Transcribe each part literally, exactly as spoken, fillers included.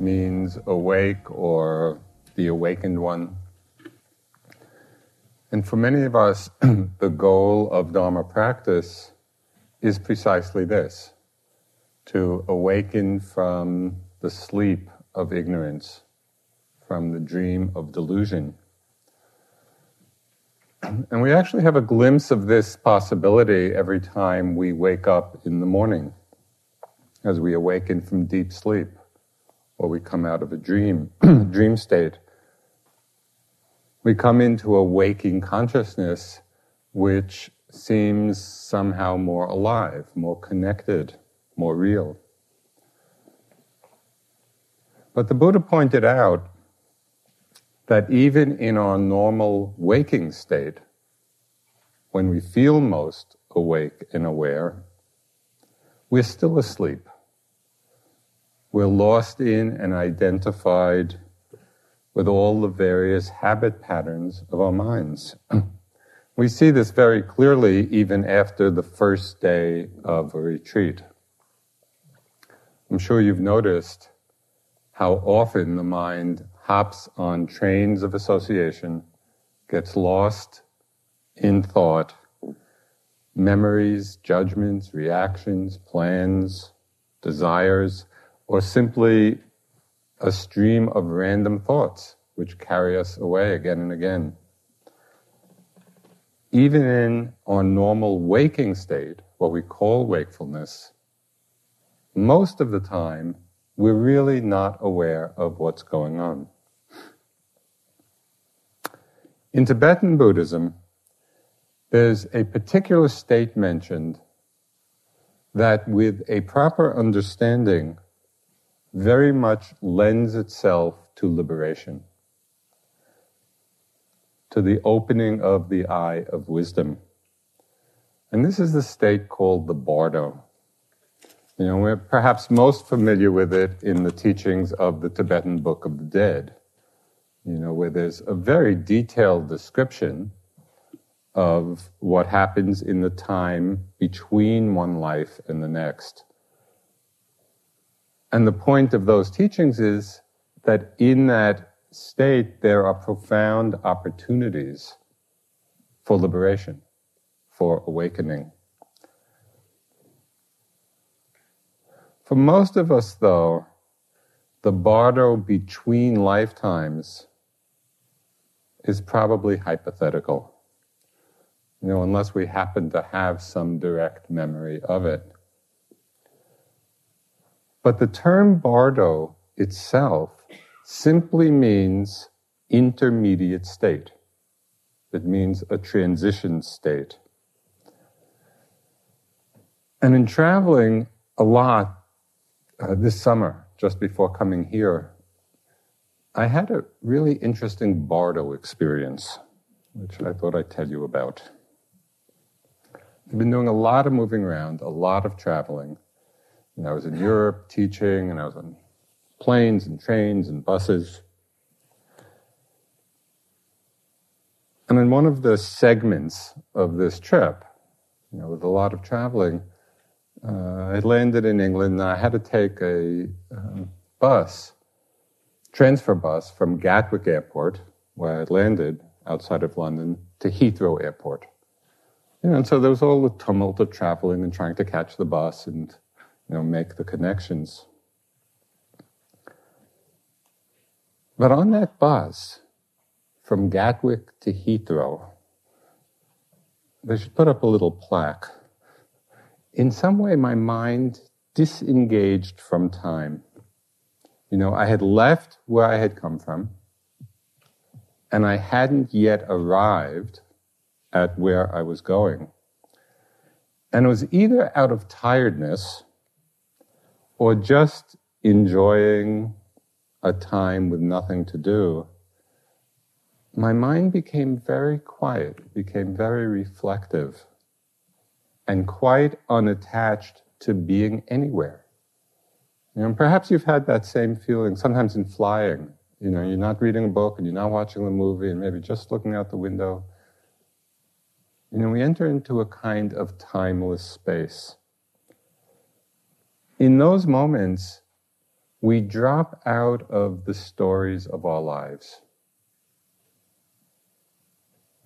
means awake or the awakened one. And for many of us, the goal of Dharma practice is precisely this, to awaken from the sleep of ignorance, from the dream of delusion. And we actually have a glimpse of this possibility every time we wake up in the morning, as we awaken from deep sleep. Or we come out of a dream, dream state. We come into a waking consciousness which seems somehow more alive, more connected, more real. But the Buddha pointed out that even in our normal waking state, when we feel most awake and aware, we're still asleep. We're lost in and identified with all the various habit patterns of our minds. We see this very clearly even after the first day of a retreat. I'm sure you've noticed how often the mind hops on trains of association, gets lost in thought, memories, judgments, reactions, plans, desires, or simply a stream of random thoughts which carry us away again and again. Even in our normal waking state, what we call wakefulness, most of the time we're really not aware of what's going on. In Tibetan Buddhism, there's a particular state mentioned that with a proper understanding very much lends itself to liberation, to the opening of the eye of wisdom. And this is the state called the bardo. You know, we're perhaps most familiar with it in the teachings of the Tibetan Book of the Dead, you know, where there's a very detailed description of what happens in the time between one life and the next. And the point of those teachings is that in that state, there are profound opportunities for liberation, for awakening. For most of us, though, the bardo between lifetimes is probably hypothetical, you know, unless we happen to have some direct memory of it. But the term bardo itself simply means intermediate state. It means a transition state. And in traveling a lot uh, this summer, just before coming here, I had a really interesting bardo experience, which I thought I'd tell you about. I've been doing a lot of moving around, a lot of traveling. And I was in Europe teaching, and I was on planes and trains and buses. And in one of the segments of this trip, you know, with a lot of traveling, uh, I landed in England, and I had to take a uh, bus, transfer bus from Gatwick Airport, where I landed outside of London, to Heathrow Airport. You know, and so there was all the tumult of traveling and trying to catch the bus and, you know, make the connections. But on that bus, from Gatwick to Heathrow, they should put up a little plaque. In some way, my mind disengaged from time. You know, I had left where I had come from, and I hadn't yet arrived at where I was going. And it was either out of tiredness or just enjoying a time with nothing to do. My mind became very quiet, became very reflective, and quite unattached to being anywhere. You know, and perhaps you've had that same feeling sometimes in flying. You know, you're not reading a book and you're not watching a movie and maybe just looking out the window. You know, we enter into a kind of timeless space. In those moments, we drop out of the stories of our lives.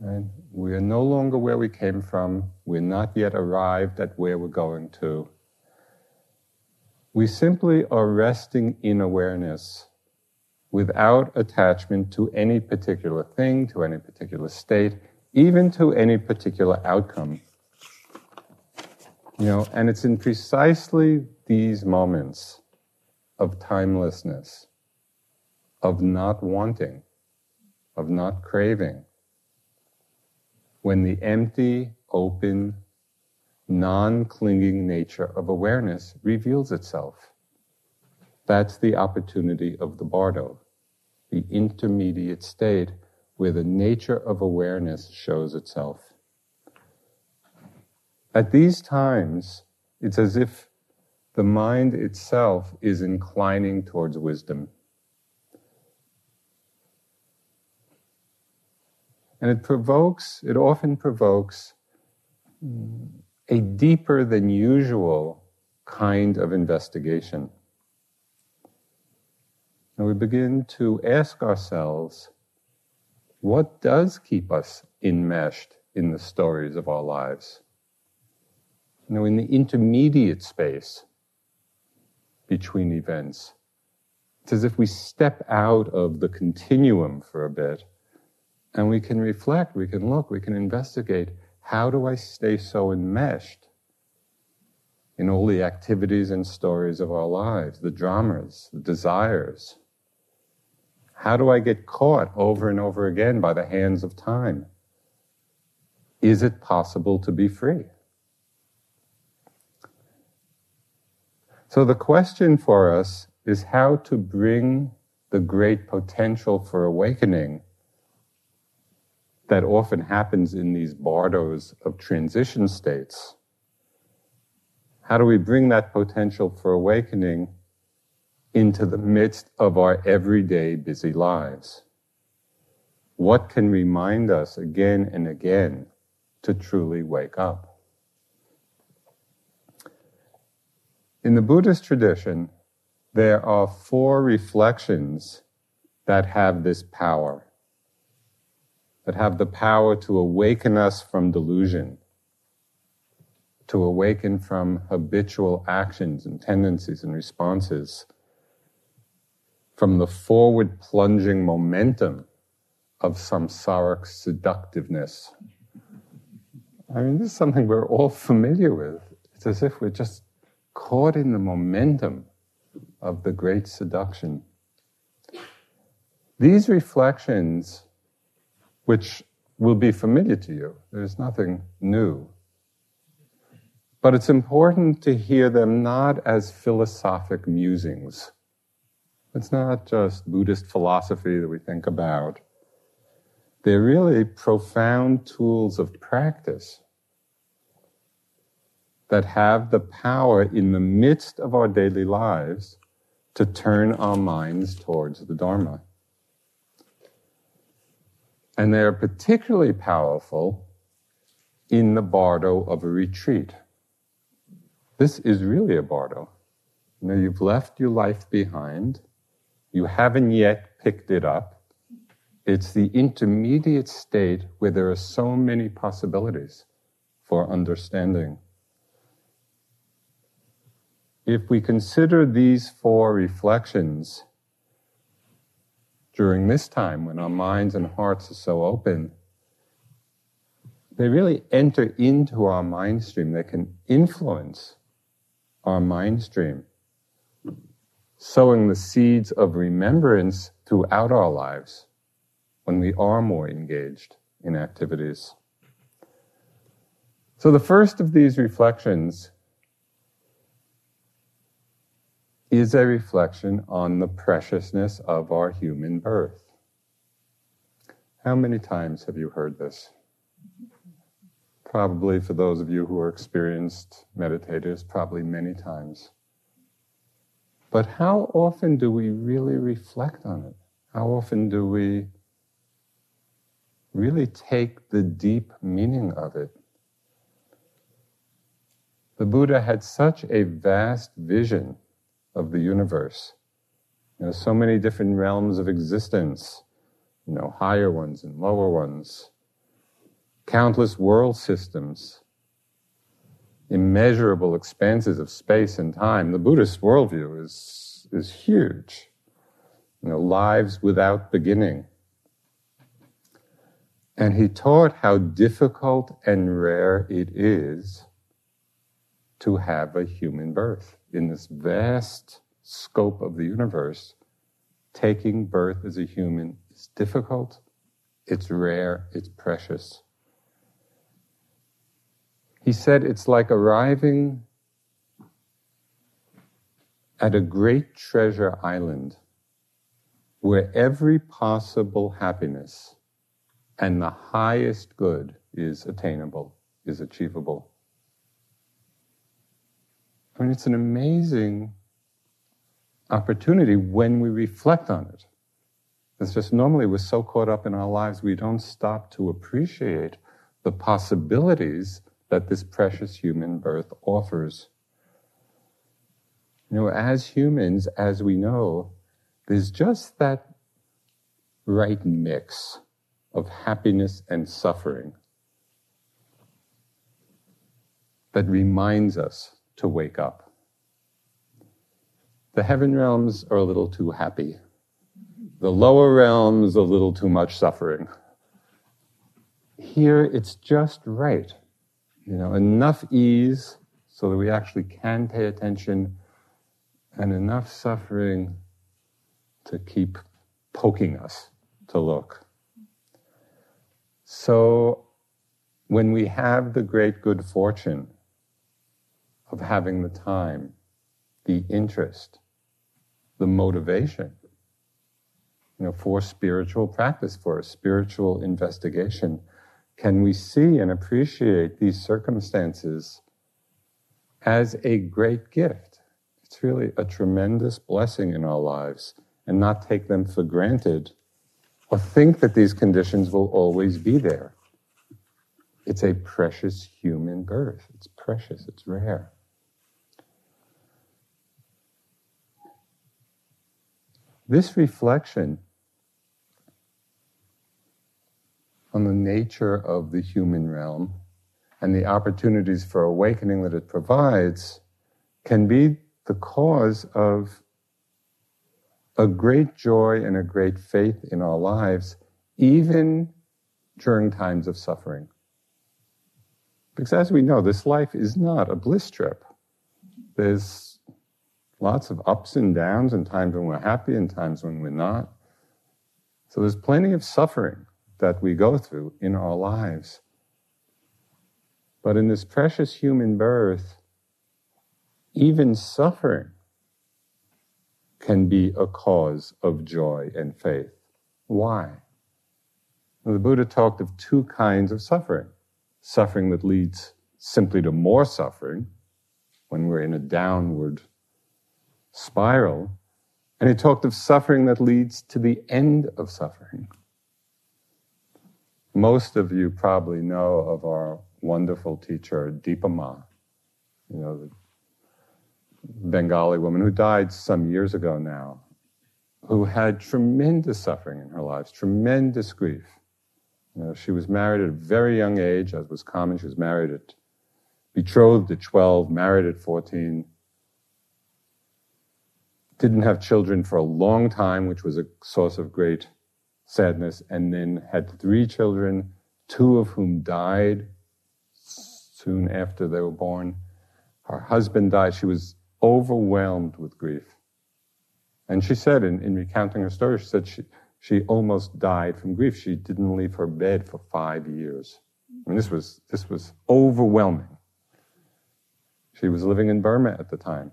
Right? We are no longer where we came from. We're not yet arrived at where we're going to. We simply are resting in awareness, without attachment to any particular thing, to any particular state, even to any particular outcome. You know, and it's in precisely these moments of timelessness, of not wanting, of not craving, when the empty, open, non-clinging nature of awareness reveals itself. That's the opportunity of the bardo, the intermediate state where the nature of awareness shows itself. At these times, it's as if the mind itself is inclining towards wisdom. And it provokes, it often provokes a deeper than usual kind of investigation. And we begin to ask ourselves, what does keep us enmeshed in the stories of our lives? You know, in the intermediate space between events, it's as if we step out of the continuum for a bit, and we can reflect, we can look, we can investigate, how do I stay so enmeshed in all the activities and stories of our lives, the dramas, the desires? How do I get caught over and over again by the hands of time? Is it possible to be free? So the question for us is how to bring the great potential for awakening that often happens in these bardos of transition states. How do we bring that potential for awakening into the midst of our everyday busy lives? What can remind us again and again to truly wake up? In the Buddhist tradition, there are four reflections that have this power, that have the power to awaken us from delusion, to awaken from habitual actions and tendencies and responses, from the forward plunging momentum of samsaric seductiveness. I mean, this is something we're all familiar with. It's as if we're just caught in the momentum of the great seduction. These reflections, which will be familiar to you, there's nothing new, but it's important to hear them not as philosophic musings. It's not just Buddhist philosophy that we think about. They're really profound tools of practice that have the power in the midst of our daily lives to turn our minds towards the Dharma. And they are particularly powerful in the bardo of a retreat. This is really a bardo. You know, you've left your life behind. You haven't yet picked it up. It's the intermediate state where there are so many possibilities for understanding. If we consider these four reflections during this time when our minds and hearts are so open, they really enter into our mind stream. They can influence our mind stream, sowing the seeds of remembrance throughout our lives when we are more engaged in activities. So the first of these reflections is a reflection on the preciousness of our human birth. How many times have you heard this? Probably, for those of you who are experienced meditators, probably many times. But how often do we really reflect on it? How often do we really take the deep meaning of it? The Buddha had such a vast vision of the universe. You know, so many different realms of existence, you know, higher ones and lower ones, countless world systems, immeasurable expanses of space and time. The Buddhist worldview is, is huge. You know, lives without beginning. And he taught how difficult and rare it is to have a human birth in this vast scope of the universe. Taking birth as a human is difficult, it's rare, it's precious. He said it's like arriving at a great treasure island where every possible happiness and the highest good is attainable, is achievable. I mean, it's an amazing opportunity when we reflect on it. It's just normally we're so caught up in our lives, we don't stop to appreciate the possibilities that this precious human birth offers. You know, as humans, as we know, there's just that right mix of happiness and suffering that reminds us to wake up. The heaven realms are a little too happy. The lower realms, a little too much suffering. Here, it's just right. You know, enough ease so that we actually can pay attention, and enough suffering to keep poking us to look. So when we have the great good fortune of having the time, the interest, the motivation, you know, for spiritual practice, for a spiritual investigation, can we see and appreciate these circumstances as a great gift? It's really a tremendous blessing in our lives, and not take them for granted or think that these conditions will always be there. It's a precious human birth. It's precious, it's rare. This reflection on the nature of the human realm and the opportunities for awakening that it provides can be the cause of a great joy and a great faith in our lives, even during times of suffering. Because as we know, this life is not a bliss trip. There's lots of ups and downs, and times when we're happy and times when we're not. So there's plenty of suffering that we go through in our lives. But in this precious human birth, even suffering can be a cause of joy and faith. Why? Well, the Buddha talked of two kinds of suffering. Suffering that leads simply to more suffering, when we're in a downward spiral. And he talked of suffering that leads to the end of suffering. Most of you probably know of our wonderful teacher, Deepa Ma, you know, the Bengali woman who died some years ago now, who had tremendous suffering in her life, tremendous grief. You know, she was married at a very young age, as was common. She was married at, betrothed at twelve, married at fourteen. Didn't have children for a long time, which was a source of great sadness, and then had three children, two of whom died soon after they were born. Her husband died. She was overwhelmed with grief. And she said, in, in recounting her story, she said she, she almost died from grief. She didn't leave her bed for five years. I mean, this was, this was overwhelming. She was living in Burma at the time.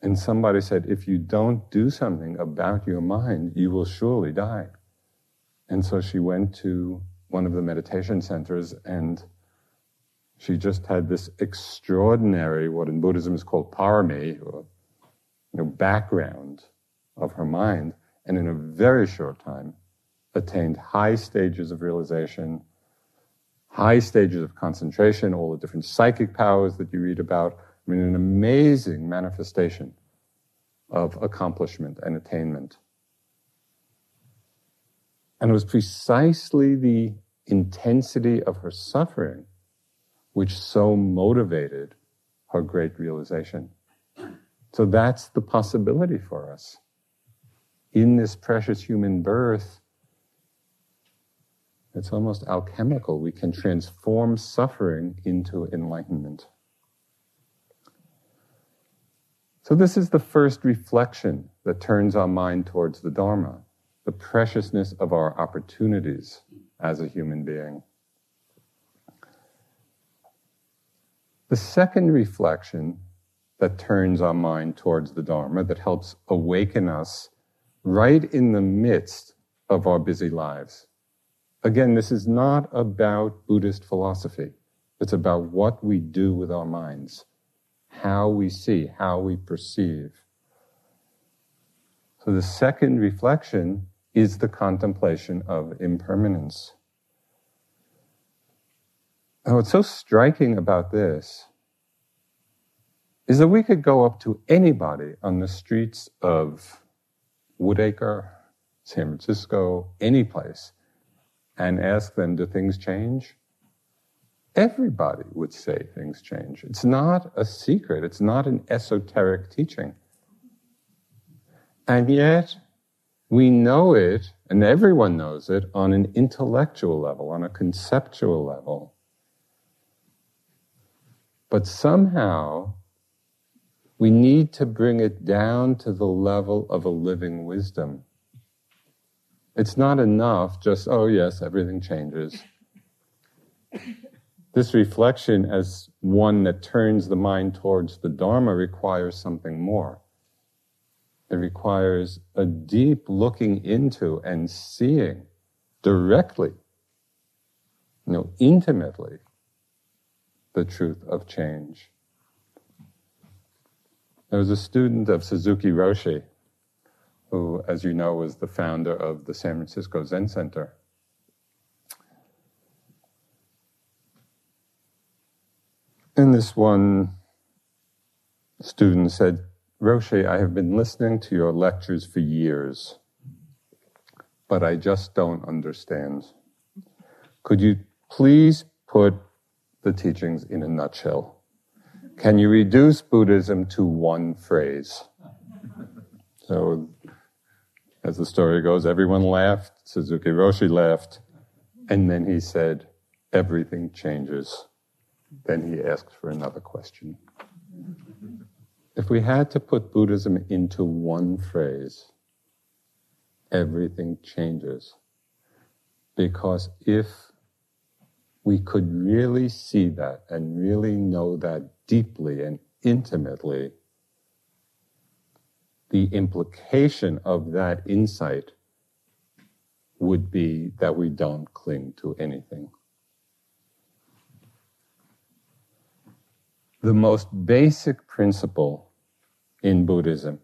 And somebody said, if you don't do something about your mind, you will surely die. And so she went to one of the meditation centers, and she just had this extraordinary, what in Buddhism is called parami, or, you know, background of her mind, and in a very short time attained high stages of realization, high stages of concentration, all the different psychic powers that you read about. I mean, an amazing manifestation of accomplishment and attainment. And it was precisely the intensity of her suffering which so motivated her great realization. So that's the possibility for us. In this precious human birth, it's almost alchemical. We can transform suffering into enlightenment. So this is the first reflection that turns our mind towards the Dharma, the preciousness of our opportunities as a human being. The second reflection that turns our mind towards the Dharma, that helps awaken us right in the midst of our busy lives. Again, this is not about Buddhist philosophy. It's about what we do with our minds, how we see, how we perceive. So the second reflection is the contemplation of impermanence. And what's so striking about this is that we could go up to anybody on the streets of Woodacre, San Francisco, any place, and ask them, do things change? Everybody would say things change. It's not a secret. It's not an esoteric teaching. And yet, we know it, and everyone knows it, on an intellectual level, on a conceptual level. But somehow, we need to bring it down to the level of a living wisdom. It's not enough just, oh yes, everything changes. This reflection as one that turns the mind towards the Dharma requires something more. It requires a deep looking into and seeing directly, you know, intimately, the truth of change. There was a student of Suzuki Roshi, who, as you know, was the founder of the San Francisco Zen Center. And this one student said, Roshi, I have been listening to your lectures for years, but I just don't understand. Could you please put the teachings in a nutshell? Can you reduce Buddhism to one phrase? So, as the story goes, everyone laughed, Suzuki Roshi laughed, and then he said, everything changes. Then he asked for another question. If we had to put Buddhism into one phrase, everything changes. Because if we could really see that and really know that deeply and intimately, the implication of that insight would be that we don't cling to anything. The most basic principle in Buddhism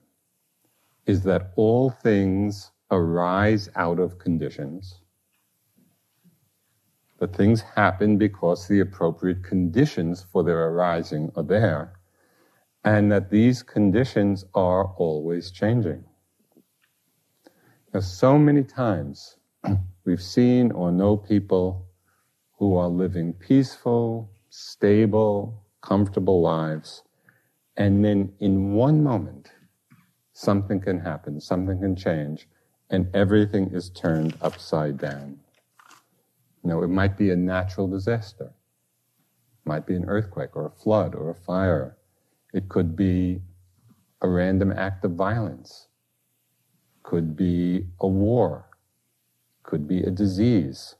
is that all things arise out of conditions, that things happen because the appropriate conditions for their arising are there, and that these conditions are always changing. Now, so many times we've seen or know people who are living peaceful, stable, comfortable lives, and then in one moment, something can happen, something can change, and everything is turned upside down. Now, it might be a natural disaster. It might be an earthquake or a flood or a fire. It could be a random act of violence. Could be a war. Could be a disease.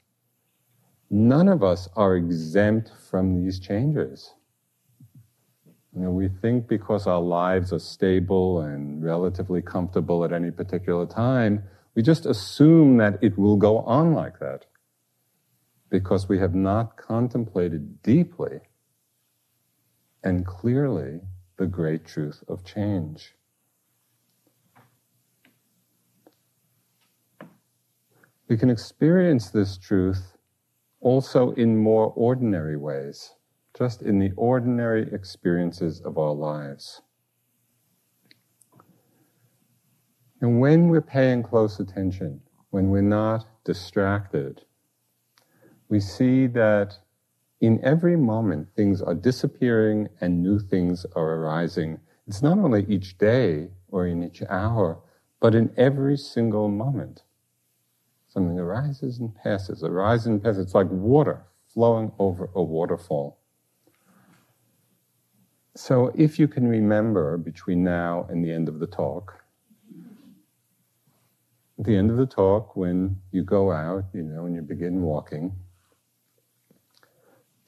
None of us are exempt from these changes. You know, we think because our lives are stable and relatively comfortable at any particular time, we just assume that it will go on like that because we have not contemplated deeply and clearly the great truth of change. We can experience this truth also in more ordinary ways, just in the ordinary experiences of our lives. And when we're paying close attention, when we're not distracted, we see that in every moment things are disappearing and new things are arising. It's not only each day or in each hour, but in every single moment. Something arises and passes, arises and passes. It's like water flowing over a waterfall. So if you can remember between now and the end of the talk, at the end of the talk, when you go out, you know, and you begin walking,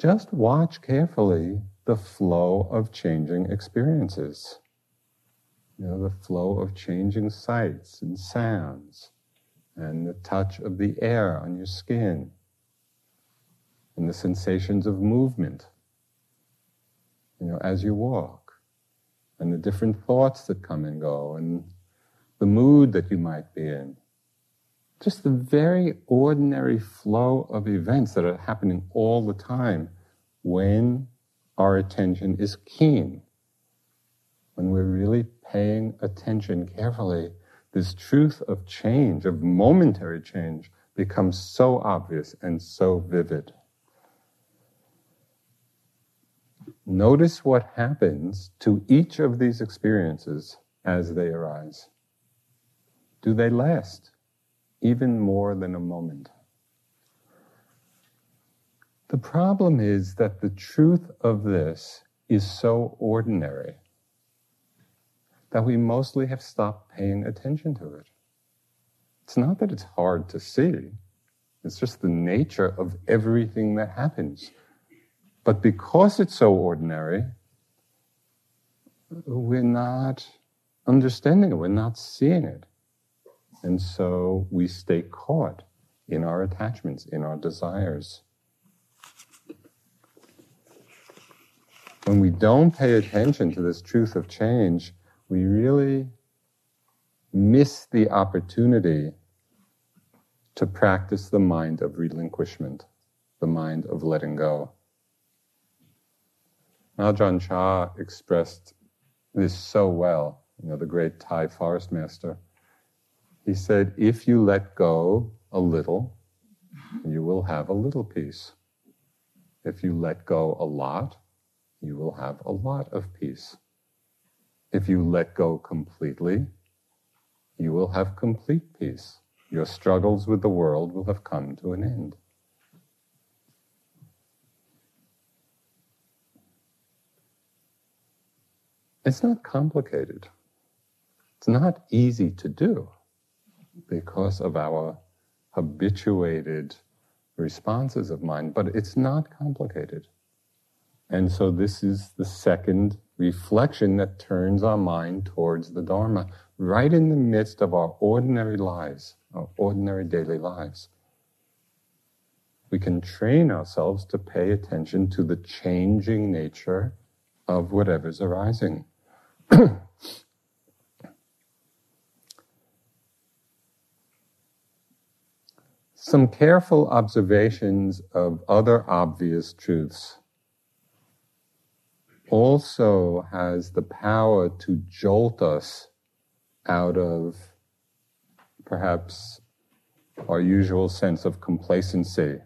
just watch carefully the flow of changing experiences. You know, the flow of changing sights and sounds, and the touch of the air on your skin, and the sensations of movement, you know, as you walk, and the different thoughts that come and go, and the mood that you might be in. Just the very ordinary flow of events that are happening all the time when our attention is keen, when we're really paying attention carefully. This truth of change, of momentary change, becomes so obvious and so vivid. Notice what happens to each of these experiences as they arise. Do they last even more than a moment? The problem is that the truth of this is so ordinary that we mostly have stopped paying attention to it. It's not that it's hard to see. It's just the nature of everything that happens. But because it's so ordinary, we're not understanding it. We're not seeing it. And so we stay caught in our attachments, in our desires. When we don't pay attention to this truth of change, we really miss the opportunity to practice the mind of relinquishment, the mind of letting go. Ajahn Chah expressed this so well, you know, the great Thai forest master. He said, if you let go a little, you will have a little peace. If you let go a lot, you will have a lot of peace. If you let go completely, you will have complete peace. Your struggles with the world will have come to an end. It's not complicated. It's not easy to do because of our habituated responses of mind, but it's not complicated. And so this is the second reflection that turns our mind towards the Dharma, right in the midst of our ordinary lives, our ordinary daily lives. We can train ourselves to pay attention to the changing nature of whatever's arising. Some careful observations of other obvious truths also has the power to jolt us out of perhaps our usual sense of complacency,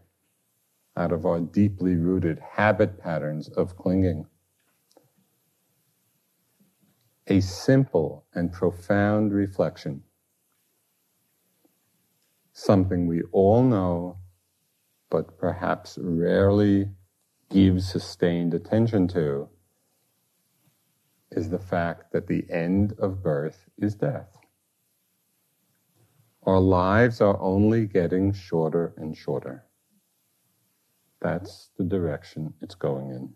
out of our deeply rooted habit patterns of clinging. A simple and profound reflection, something we all know, but perhaps rarely give sustained attention to, is the fact that the end of birth is death. Our lives are only getting shorter and shorter. That's the direction it's going in.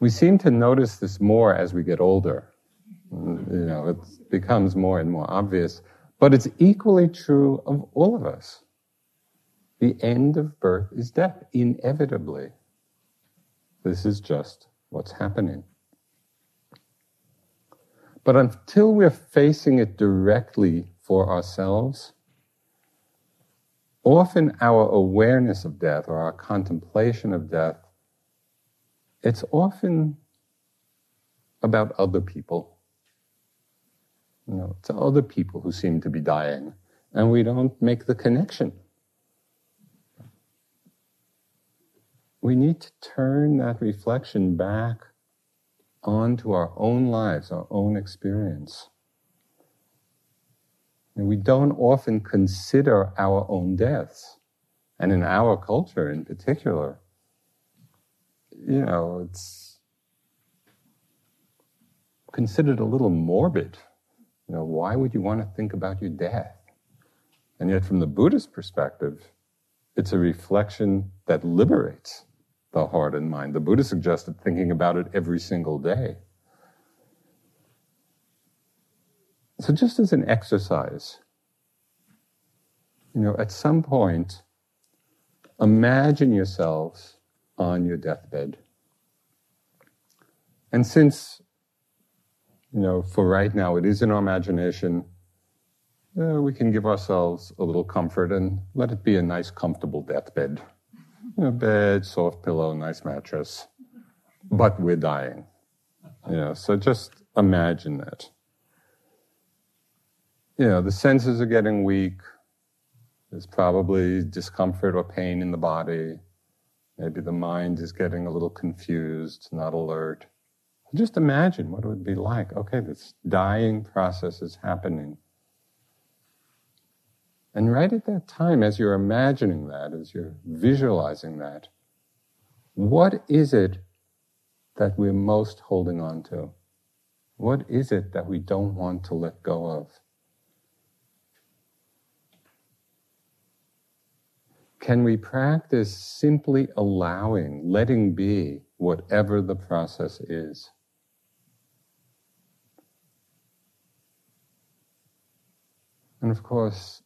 We seem to notice this more as we get older. You know, it becomes more and more obvious. But it's equally true of all of us. The end of birth is death, inevitably. This is just what's happening. But until we're facing it directly for ourselves, often our awareness of death or our contemplation of death, it's often about other people. You know, it's other people who seem to be dying, and we don't make the connection. We need to turn that reflection back onto our own lives, our own experience. And we don't often consider our own deaths, and in our culture in particular, you know, it's considered a little morbid. You know, why would you want to think about your death? And yet from the Buddhist perspective, it's a reflection that liberates the heart and mind. The Buddha suggested thinking about it every single day. So just as an exercise, you know, at some point, imagine yourselves on your deathbed. And since, you know, for right now it is in our imagination, you know, we can give ourselves a little comfort and let it be a nice, comfortable deathbed. You know, bed, soft pillow, nice mattress. But we're dying. You know, so just imagine that. You know, the senses are getting weak. There's probably discomfort or pain in the body. Maybe the mind is getting a little confused, not alert. Just imagine what it would be like. Okay, this dying process is happening. And right at that time, as you're imagining that, as you're visualizing that, what is it that we're most holding on to? What is it that we don't want to let go of? Can we practice simply allowing, letting be, whatever the process is? And of course,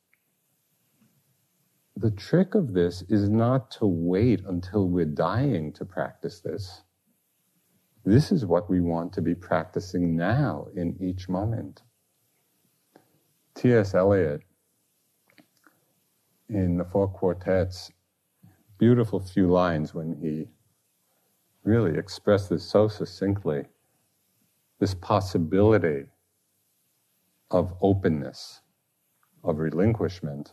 the trick of this is not to wait until we're dying to practice this. This is what we want to be practicing now in each moment. T S. Eliot, in the Four Quartets, beautiful few lines when he really expressed this so succinctly, this possibility of openness, of relinquishment.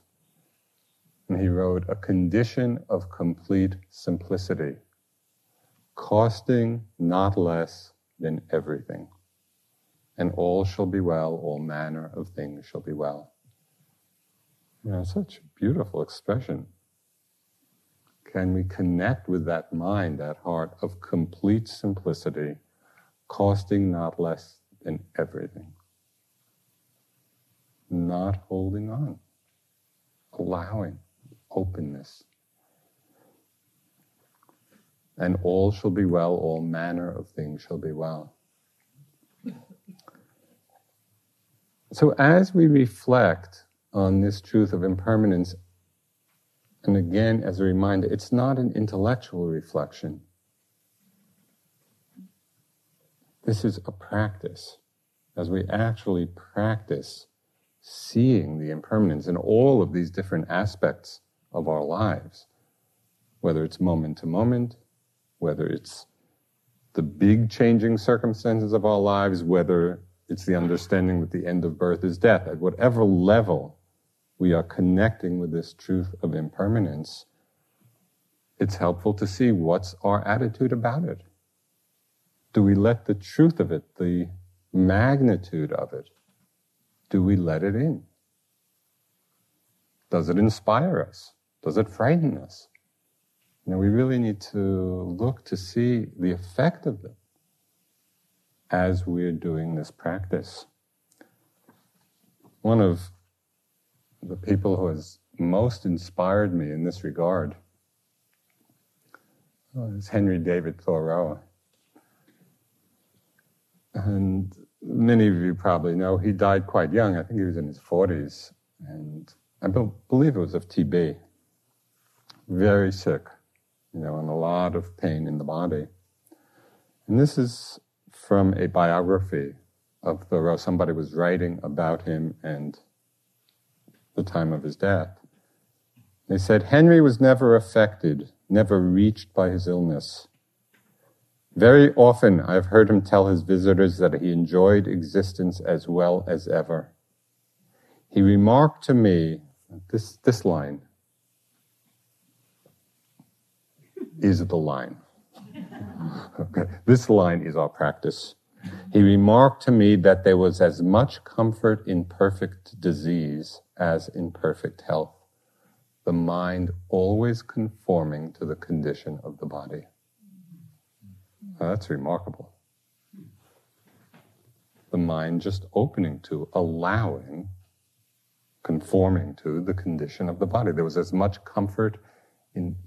And he wrote, a condition of complete simplicity, costing not less than everything. And all shall be well, all manner of things shall be well. You know, such a beautiful expression. Can we connect with that mind, that heart of complete simplicity, costing not less than everything? Not holding on, allowing openness. And all shall be well, all manner of things shall be well. So as we reflect on this truth of impermanence, and again, as a reminder, it's not an intellectual reflection. This is a practice. As we actually practice seeing the impermanence in all of these different aspects of our lives, whether it's moment to moment, whether it's the big changing circumstances of our lives, whether it's the understanding that the end of birth is death, at whatever level we are connecting with this truth of impermanence, it's helpful to see what's our attitude about it. Do we let the truth of it, the magnitude of it, do we let it in? Does it inspire us? Does it frighten us? Now, we really need to look to see the effect of them as we're doing this practice. One of the people who has most inspired me in this regard is Henry David Thoreau. And many of you probably know he died quite young. I think he was in his forties. And I be- believe it was of T B. Very sick. You know, and a lot of pain in the body. And this is from a biography of Thoreau. Somebody was writing about him and the time of his death. They said, Henry was never affected, never reached by his illness. Very often I've heard him tell his visitors that he enjoyed existence as well as ever. He remarked to me, this, this line, is the line. Okay. This line is our practice. He remarked to me that there was as much comfort in perfect disease as in perfect health, the mind always conforming to the condition of the body. Now, that's remarkable. The mind just opening to, allowing, conforming to the condition of the body. There was as much comfort in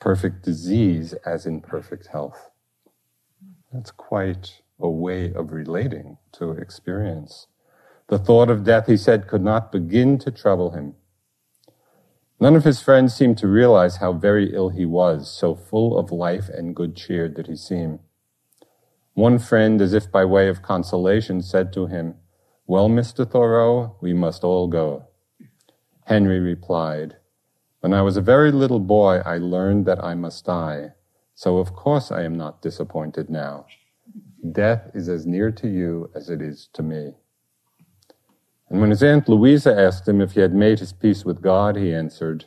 perfect disease as in perfect health. That's quite a way of relating to experience. The thought of death, he said, could not begin to trouble him. None of his friends seemed to realize how very ill he was, so full of life and good cheer did he seem. One friend, as if by way of consolation, said to him, "Well, Mister Thoreau, we must all go." Henry replied, "When I was a very little boy, I learned that I must die. So of course I am not disappointed now. Death is as near to you as it is to me." And when his Aunt Louisa asked him if he had made his peace with God, he answered,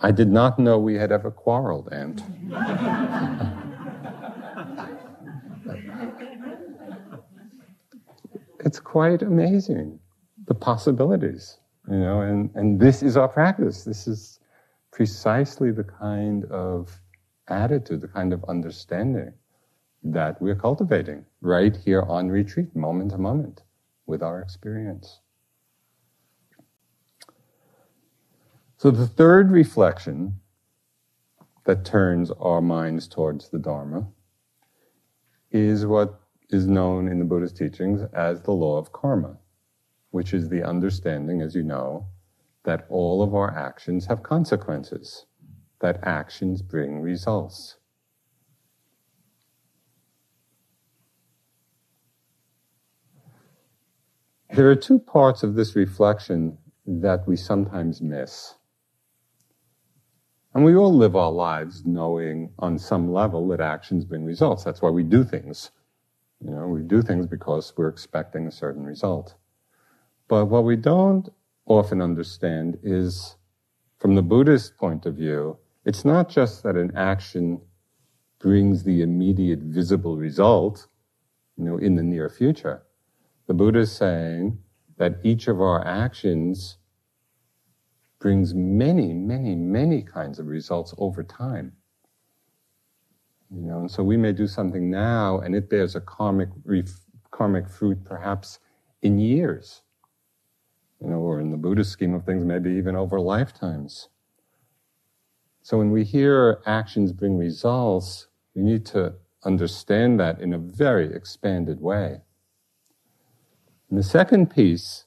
"I did not know we had ever quarreled, Aunt." It's quite amazing, the possibilities, you know, and, and this is our practice. This is precisely the kind of attitude, the kind of understanding that we're cultivating right here on retreat, moment to moment, with our experience. So the third reflection that turns our minds towards the Dharma is what is known in the Buddhist teachings as the law of karma, which is the understanding, as you know, that all of our actions have consequences, that actions bring results. There are two parts of this reflection that we sometimes miss. And we all live our lives knowing on some level that actions bring results. That's why we do things. You know, we do things because we're expecting a certain result. But what we don't often understand is, from the Buddhist point of view, it's not just that an action brings the immediate visible result, you know, in the near future. The Buddha is saying that each of our actions brings many, many, many kinds of results over time. You know, and so we may do something now, and it bears a karmic, karmic fruit perhaps in years. You know, or in the Buddhist scheme of things, maybe even over lifetimes. So when we hear actions bring results, we need to understand that in a very expanded way. And the second piece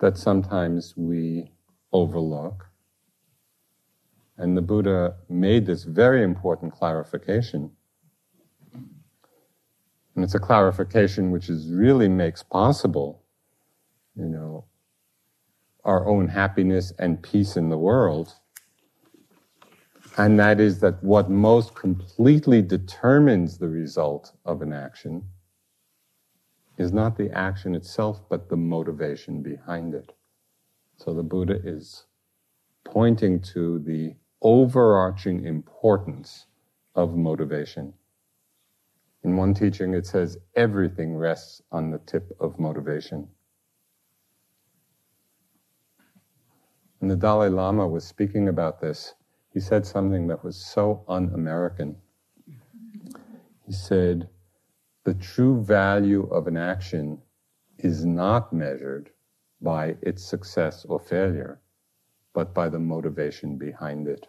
that sometimes we overlook, and the Buddha made this very important clarification, and it's a clarification which is really makes possible, you know, our own happiness and peace in the world. And that is that what most completely determines the result of an action is not the action itself, but the motivation behind it. So the Buddha is pointing to the overarching importance of motivation. In one teaching, it says everything rests on the tip of motivation. And the Dalai Lama was speaking about this. He said something that was so un-American. He said, the true value of an action is not measured by its success or failure, but by the motivation behind it.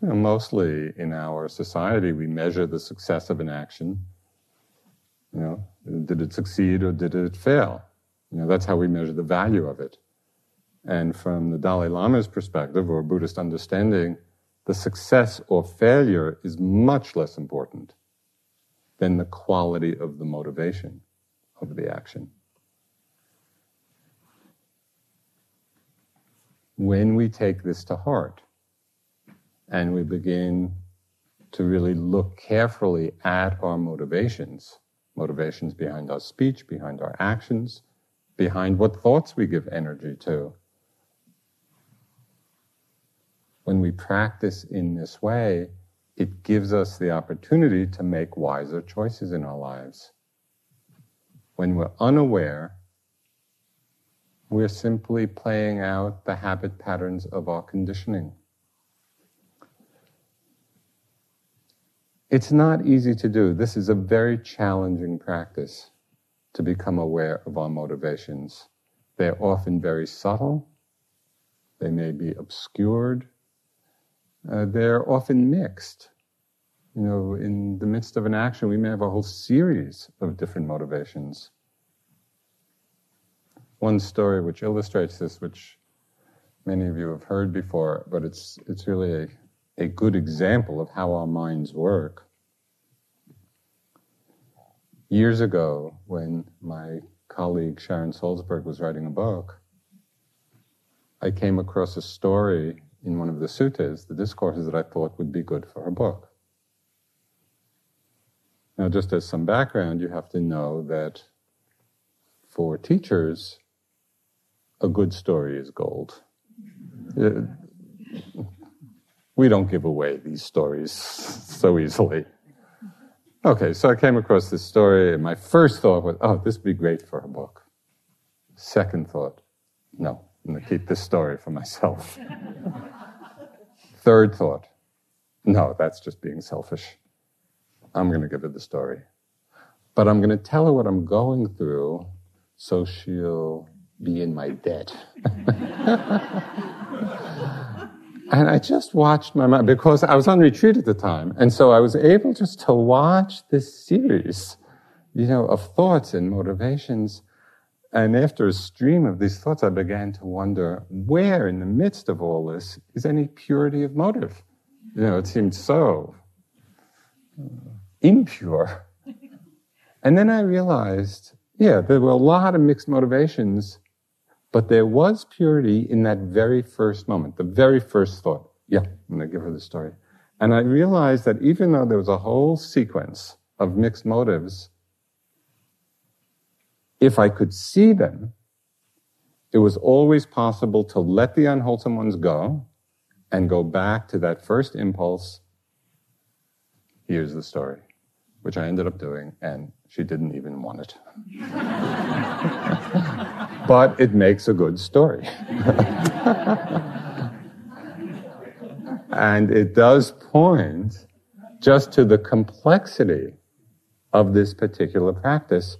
You know, mostly in our society, we measure the success of an action. You know, did it succeed or did it fail? You know, that's how we measure the value of it. And from the Dalai Lama's perspective or Buddhist understanding, the success or failure is much less important than the quality of the motivation of the action. When we take this to heart, and we begin to really look carefully at our motivations, motivations behind our speech, behind our actions, behind what thoughts we give energy to. When we practice in this way, it gives us the opportunity to make wiser choices in our lives. When we're unaware, we're simply playing out the habit patterns of our conditioning. It's not easy to do. This is a very challenging practice, to become aware of our motivations. They're often very subtle. They may be obscured. Uh, they're often mixed. You know, in the midst of an action, we may have a whole series of different motivations. One story which illustrates this, which many of you have heard before, but it's it's really a a good example of how our minds work. Years ago, when my colleague Sharon Salzberg was writing a book, I came across a story in one of the suttas, the discourses, that I thought would be good for her book. Now, just as some background, you have to know that for teachers, a good story is gold. It, We don't give away these stories so easily. Okay, so I came across this story, and my first thought was, oh, this would be great for a book. Second thought, no, I'm going to keep this story for myself. Third thought, no, that's just being selfish. I'm going to give her the story. But I'm going to tell her what I'm going through so she'll be in my debt. And I just watched my mind, because I was on retreat at the time, and so I was able just to watch this series, you know, of thoughts and motivations. And after a stream of these thoughts, I began to wonder, where in the midst of all this is any purity of motive? You know, it seemed so impure. And then I realized, yeah, there were a lot of mixed motivations, but there was purity in that very first moment, the very first thought. Yeah, I'm going to give her the story. And I realized that even though there was a whole sequence of mixed motives, if I could see them, it was always possible to let the unwholesome ones go and go back to that first impulse. Here's the story, which I ended up doing, and she didn't even want it. But it makes a good story. And it does point just to the complexity of this particular practice.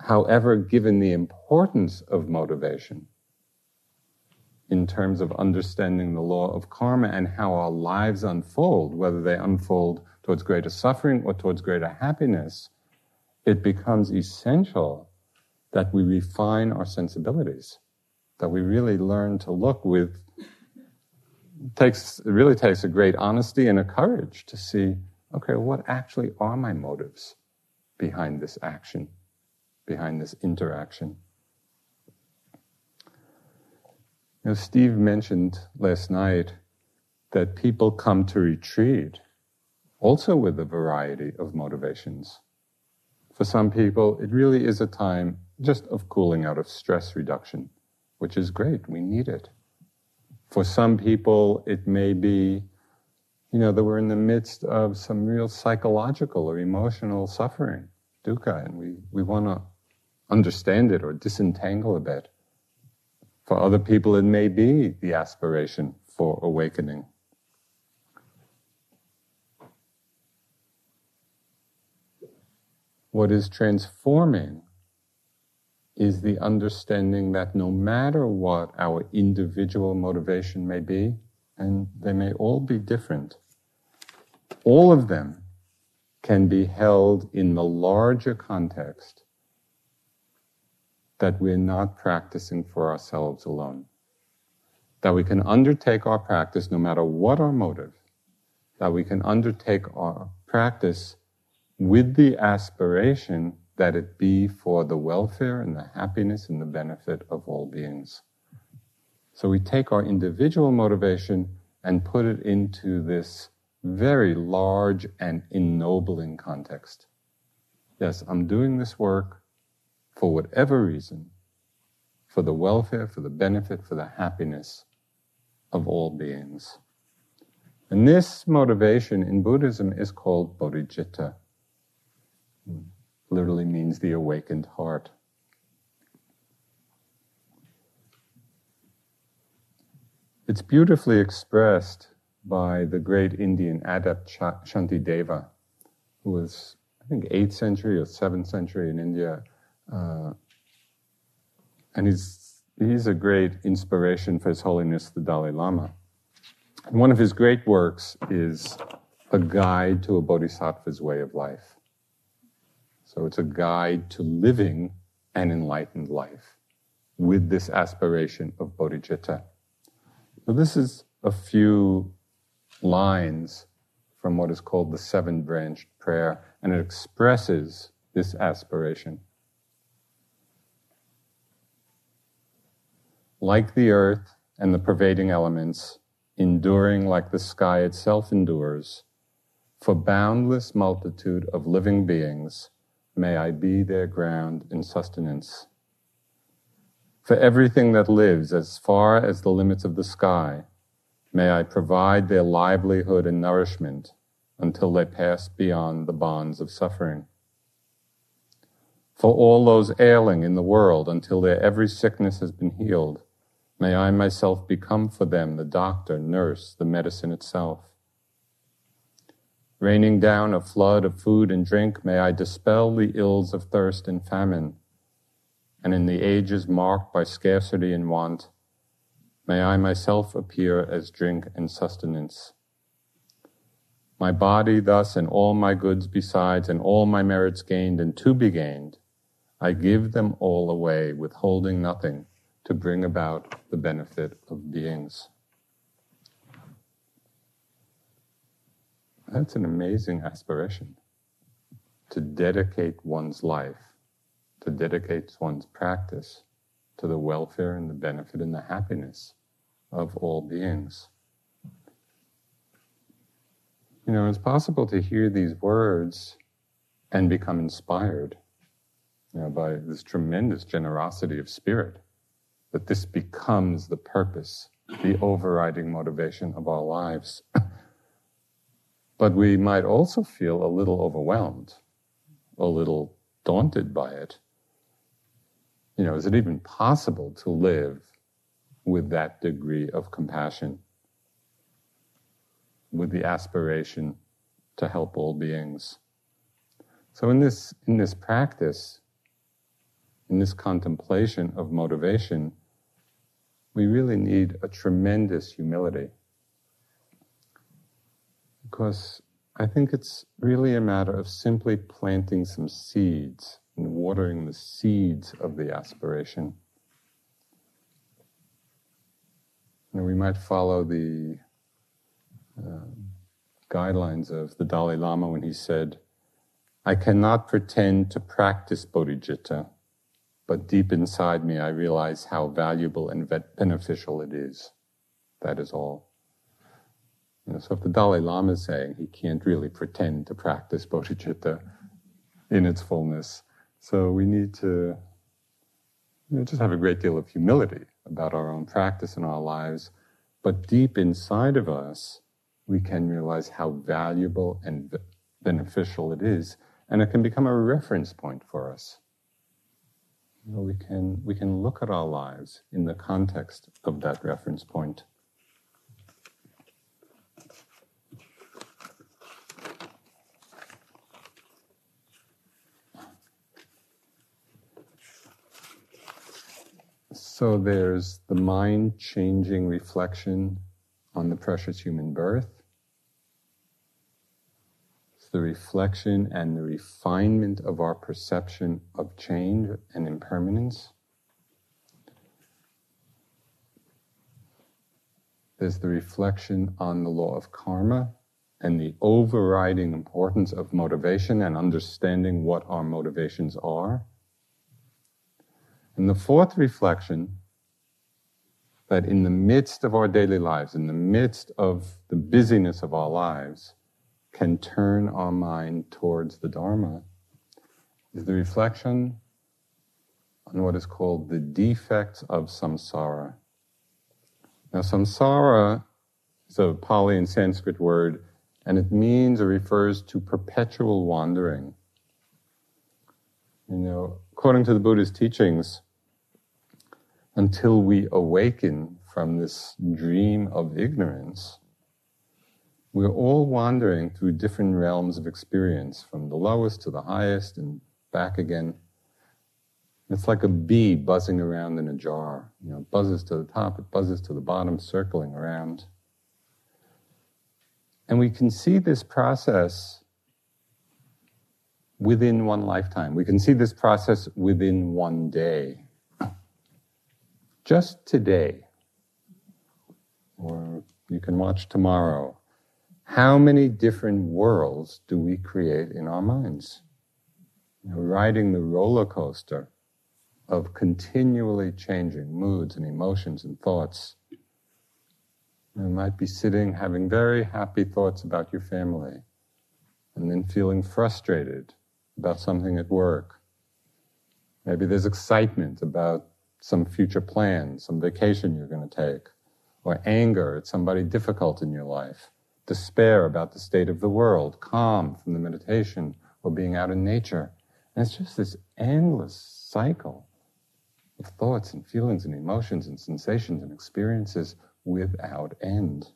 However, given the importance of motivation in terms of understanding the law of karma and how our lives unfold, whether they unfold towards greater suffering or towards greater happiness, it becomes essential that we refine our sensibilities, that we really learn to look with, it, takes, it really takes a great honesty and a courage to see, okay, what actually are my motives behind this action, behind this interaction? You know, Steve mentioned last night that people come to retreat also with a variety of motivations. For some people, it really is a time just of cooling out, of stress reduction, which is great. We need it. For some people, it may be, you know, that we're in the midst of some real psychological or emotional suffering, dukkha, and we, we want to understand it or disentangle a bit. For other people, it may be the aspiration for awakening. What is transforming is the understanding that no matter what our individual motivation may be, and they may all be different, all of them can be held in the larger context that we're not practicing for ourselves alone. That we can undertake our practice no matter what our motive, that we can undertake our practice with the aspiration that it be for the welfare and the happiness and the benefit of all beings. So we take our individual motivation and put it into this very large and ennobling context. Yes, I'm doing this work for whatever reason, for the welfare, for the benefit, for the happiness of all beings. And this motivation in Buddhism is called bodhicitta. Literally means the awakened heart. It's beautifully expressed by the great Indian adept Shantideva, who was, I think, eighth century or seventh century in India. Uh, and he's, he's a great inspiration for His Holiness the Dalai Lama. And one of his great works is A Guide to a Bodhisattva's Way of Life. So it's a guide to living an enlightened life with this aspiration of bodhicitta. So this is a few lines from what is called the seven-branched prayer, and it expresses this aspiration. Like the earth and the pervading elements, enduring like the sky itself endures, for boundless multitude of living beings, may I be their ground and sustenance. For everything that lives as far as the limits of the sky, may I provide their livelihood and nourishment until they pass beyond the bonds of suffering. For all those ailing in the world until their every sickness has been healed, may I myself become for them the doctor, nurse, the medicine itself. Raining down a flood of food and drink, may I dispel the ills of thirst and famine. And in the ages marked by scarcity and want, may I myself appear as drink and sustenance. My body thus and all my goods besides and all my merits gained and to be gained, I give them all away, withholding nothing, to bring about the benefit of beings. That's an amazing aspiration, to dedicate one's life, to dedicate one's practice to the welfare and the benefit and the happiness of all beings. You know, it's possible to hear these words and become inspired, you know, by this tremendous generosity of spirit, that this becomes the purpose, the overriding motivation of our lives. But we might also feel a little overwhelmed, a little daunted by it. You know, is it even possible to live with that degree of compassion, with the aspiration to help all beings? So in this, in this practice, in this contemplation of motivation, we really need a tremendous humility. Because I think it's really a matter of simply planting some seeds and watering the seeds of the aspiration. You know, we might follow the uh, guidelines of the Dalai Lama when he said, "I cannot pretend to practice bodhicitta, but deep inside me I realize how valuable and beneficial it is. That is all." You know, so if the Dalai Lama is saying he can't really pretend to practice bodhicitta in its fullness, so we need to you know, just have a great deal of humility about our own practice in our lives, but deep inside of us, we can realize how valuable and v- beneficial it is, and it can become a reference point for us. You know, we can we can look at our lives in the context of that reference point. So there's the mind-changing reflection on the precious human birth. It's the reflection and the refinement of our perception of change and impermanence. There's the reflection on the law of karma and the overriding importance of motivation and understanding what our motivations are. And the fourth reflection, that in the midst of our daily lives, in the midst of the busyness of our lives, can turn our mind towards the Dharma, is the reflection on what is called the defects of samsara. Now, samsara is a Pali and Sanskrit word, and it means or refers to perpetual wandering. You know, according to the Buddha's teachings, until we awaken from this dream of ignorance, we're all wandering through different realms of experience, from the lowest to the highest and back again. It's like a bee buzzing around in a jar. You know, it buzzes to the top, it buzzes to the bottom, circling around. And we can see this process within one lifetime. We can see this process within one day. Just today, or you can watch tomorrow, how many different worlds do we create in our minds? You know, riding the roller coaster of continually changing moods and emotions and thoughts. You might be sitting having very happy thoughts about your family, and then feeling frustrated about something at work. Maybe there's excitement about some future plan, some vacation you're going to take, or anger at somebody difficult in your life, despair about the state of the world, calm from the meditation or being out in nature. And it's just this endless cycle of thoughts and feelings and emotions and sensations and experiences without end.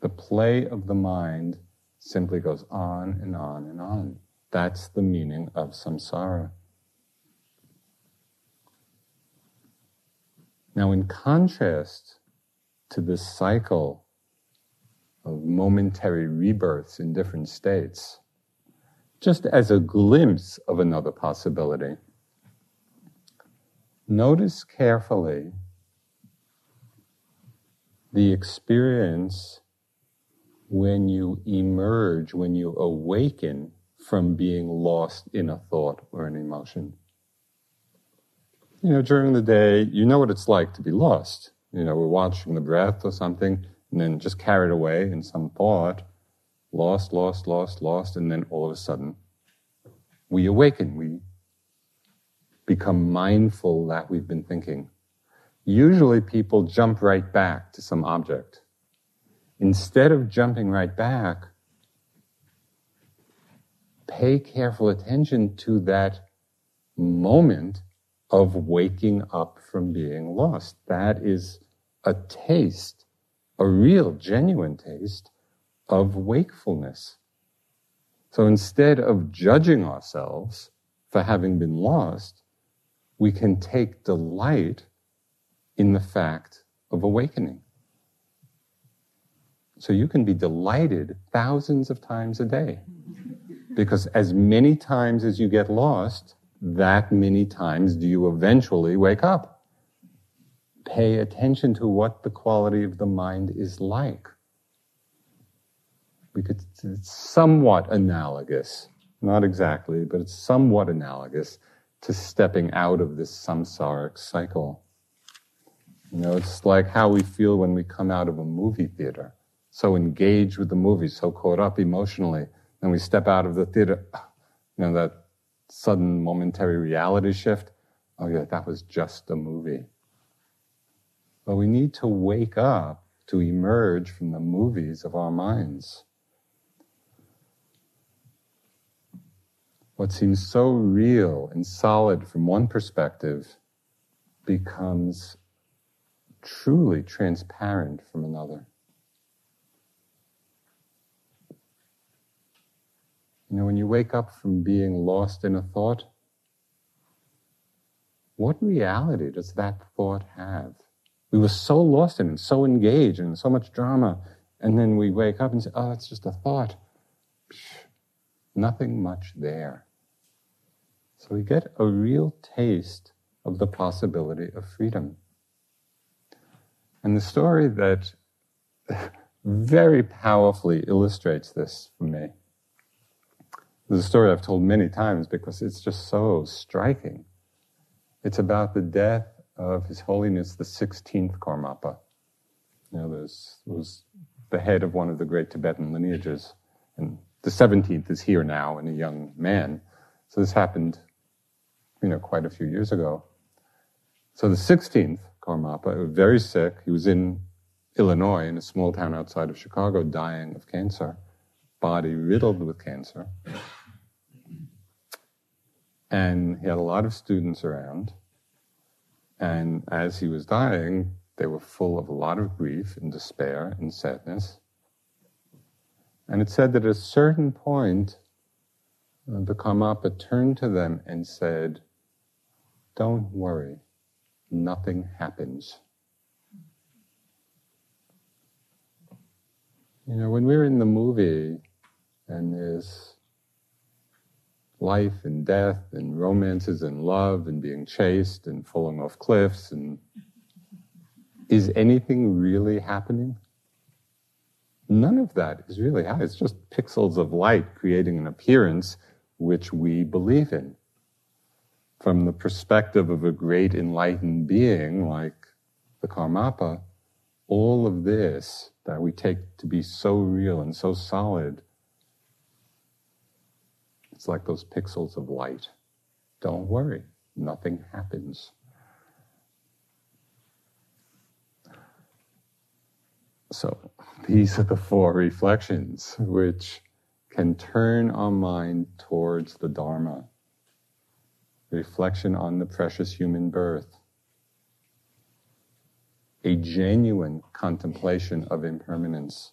The play of the mind simply goes on and on and on. That's the meaning of samsara. Now, in contrast to this cycle of momentary rebirths in different states, just as a glimpse of another possibility, notice carefully the experience when you emerge, when you awaken from being lost in a thought or an emotion. You know, during the day, you know what it's like to be lost. You know, we're watching the breath or something, and then just carried away in some thought, lost, lost, lost, lost, and then all of a sudden, we awaken. We become mindful that we've been thinking. Usually people jump right back to some object. Instead of jumping right back, pay careful attention to that moment of waking up from being lost. That is a taste, a real, genuine taste of wakefulness. So instead of judging ourselves for having been lost, we can take delight in the fact of awakening. So you can be delighted thousands of times a day, because as many times as you get lost, that many times do you eventually wake up. Pay attention to what the quality of the mind is like. we could, it's somewhat analogous, not exactly, but it's somewhat analogous to stepping out of this samsaric cycle. You know, it's like how we feel when we come out of a movie theater, so engaged with the movie, so caught up emotionally, then we step out of the theater, you know, that sudden momentary reality shift. Oh yeah, that was just a movie. But we need to wake up to emerge from the movies of our minds. What seems so real and solid from one perspective becomes truly transparent from another. You know, when you wake up from being lost in a thought, what reality does that thought have? We were so lost in it, so engaged in so much drama, and then we wake up and say, oh, it's just a thought. Psh, nothing much there. So we get a real taste of the possibility of freedom. And the story that very powerfully illustrates this for me, this is a story I've told many times because it's just so striking. It's about the death of His Holiness the sixteenth Karmapa. You know, this was the head of one of the great Tibetan lineages, and the seventeenth is here now in a young man. So this happened, you know, quite a few years ago. So the sixteenth Karmapa, very sick, he was in Illinois, in a small town outside of Chicago, dying of cancer, body riddled with cancer. And he had a lot of students around. And as he was dying, they were full of a lot of grief and despair and sadness. And it said that at a certain point, the Karmapa turned to them and said, "Don't worry, nothing happens." You know, when we're in the movie and there's life and death and romances and love and being chased and falling off cliffs, and is anything really happening? None of that is really happening. It's just pixels of light creating an appearance which we believe in. From the perspective of a great enlightened being like the Karmapa, all of this that we take to be so real and so solid, it's like those pixels of light. Don't worry, nothing happens. So these are the four reflections which can turn our mind towards the Dharma. Reflection on the precious human birth. A genuine contemplation of impermanence.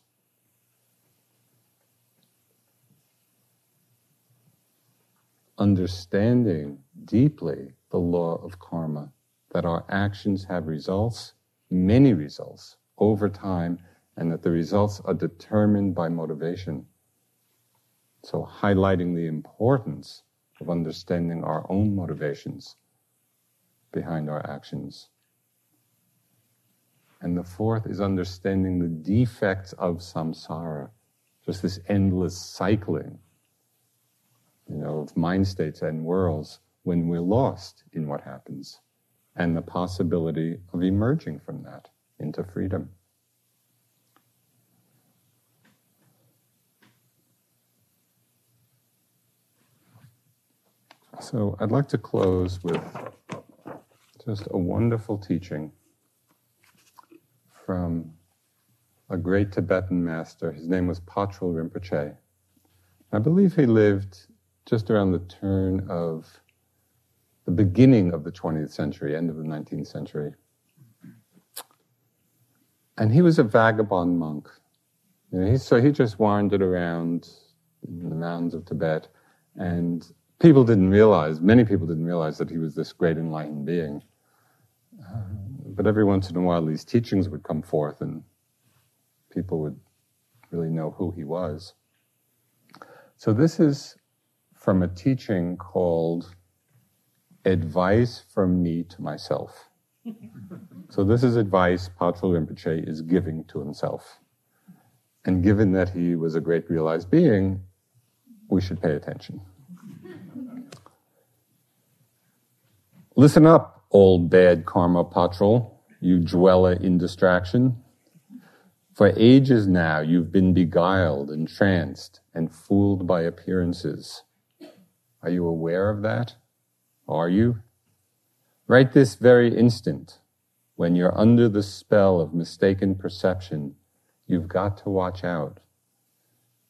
Understanding deeply the law of karma, that our actions have results, many results, over time, and that the results are determined by motivation. So highlighting the importance of understanding our own motivations behind our actions. And the fourth is understanding the defects of samsara, just this endless cycling, you know, of mind states and worlds when we're lost in what happens, and the possibility of emerging from that into freedom. So I'd like to close with just a wonderful teaching from a great Tibetan master. His name was Patrul Rinpoche. I believe he lived just around the turn of the beginning of the twentieth century, end of the nineteenth century. And he was a vagabond monk. You know, he, so he just wandered around in the mountains of Tibet, and people didn't realize, many people didn't realize that he was this great enlightened being. Uh, but every once in a while these teachings would come forth and people would really know who he was. So this is from a teaching called Advice from Me to Myself. So this is advice Patrul Rinpoche is giving to himself. And given that he was a great realized being, we should pay attention. Listen up, old bad karma patrul, you dweller in distraction. For ages now you've been beguiled, entranced, and fooled by appearances. Are you aware of that? Are you? Right this very instant, when you're under the spell of mistaken perception, you've got to watch out.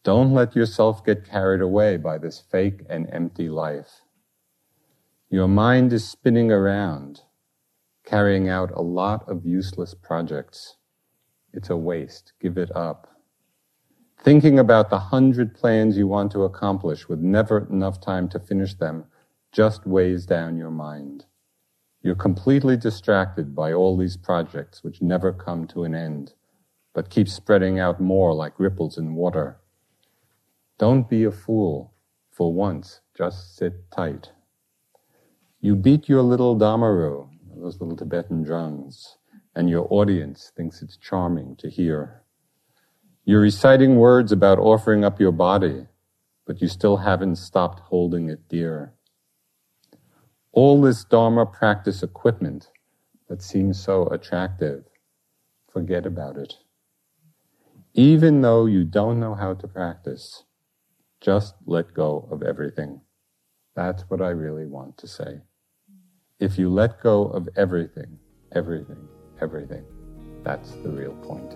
Don't let yourself get carried away by this fake and empty life. Your mind is spinning around, carrying out a lot of useless projects. It's a waste. Give it up. Thinking about the hundred plans you want to accomplish with never enough time to finish them just weighs down your mind. You're completely distracted by all these projects which never come to an end, but keep spreading out more like ripples in water. Don't be a fool. For once, just sit tight. You beat your little damaru, those little Tibetan drums, and your audience thinks it's charming to hear. You're reciting words about offering up your body, but you still haven't stopped holding it dear. All this Dharma practice equipment that seems so attractive, forget about it. Even though you don't know how to practice, just let go of everything. That's what I really want to say. If you let go of everything, everything, everything. That's the real point.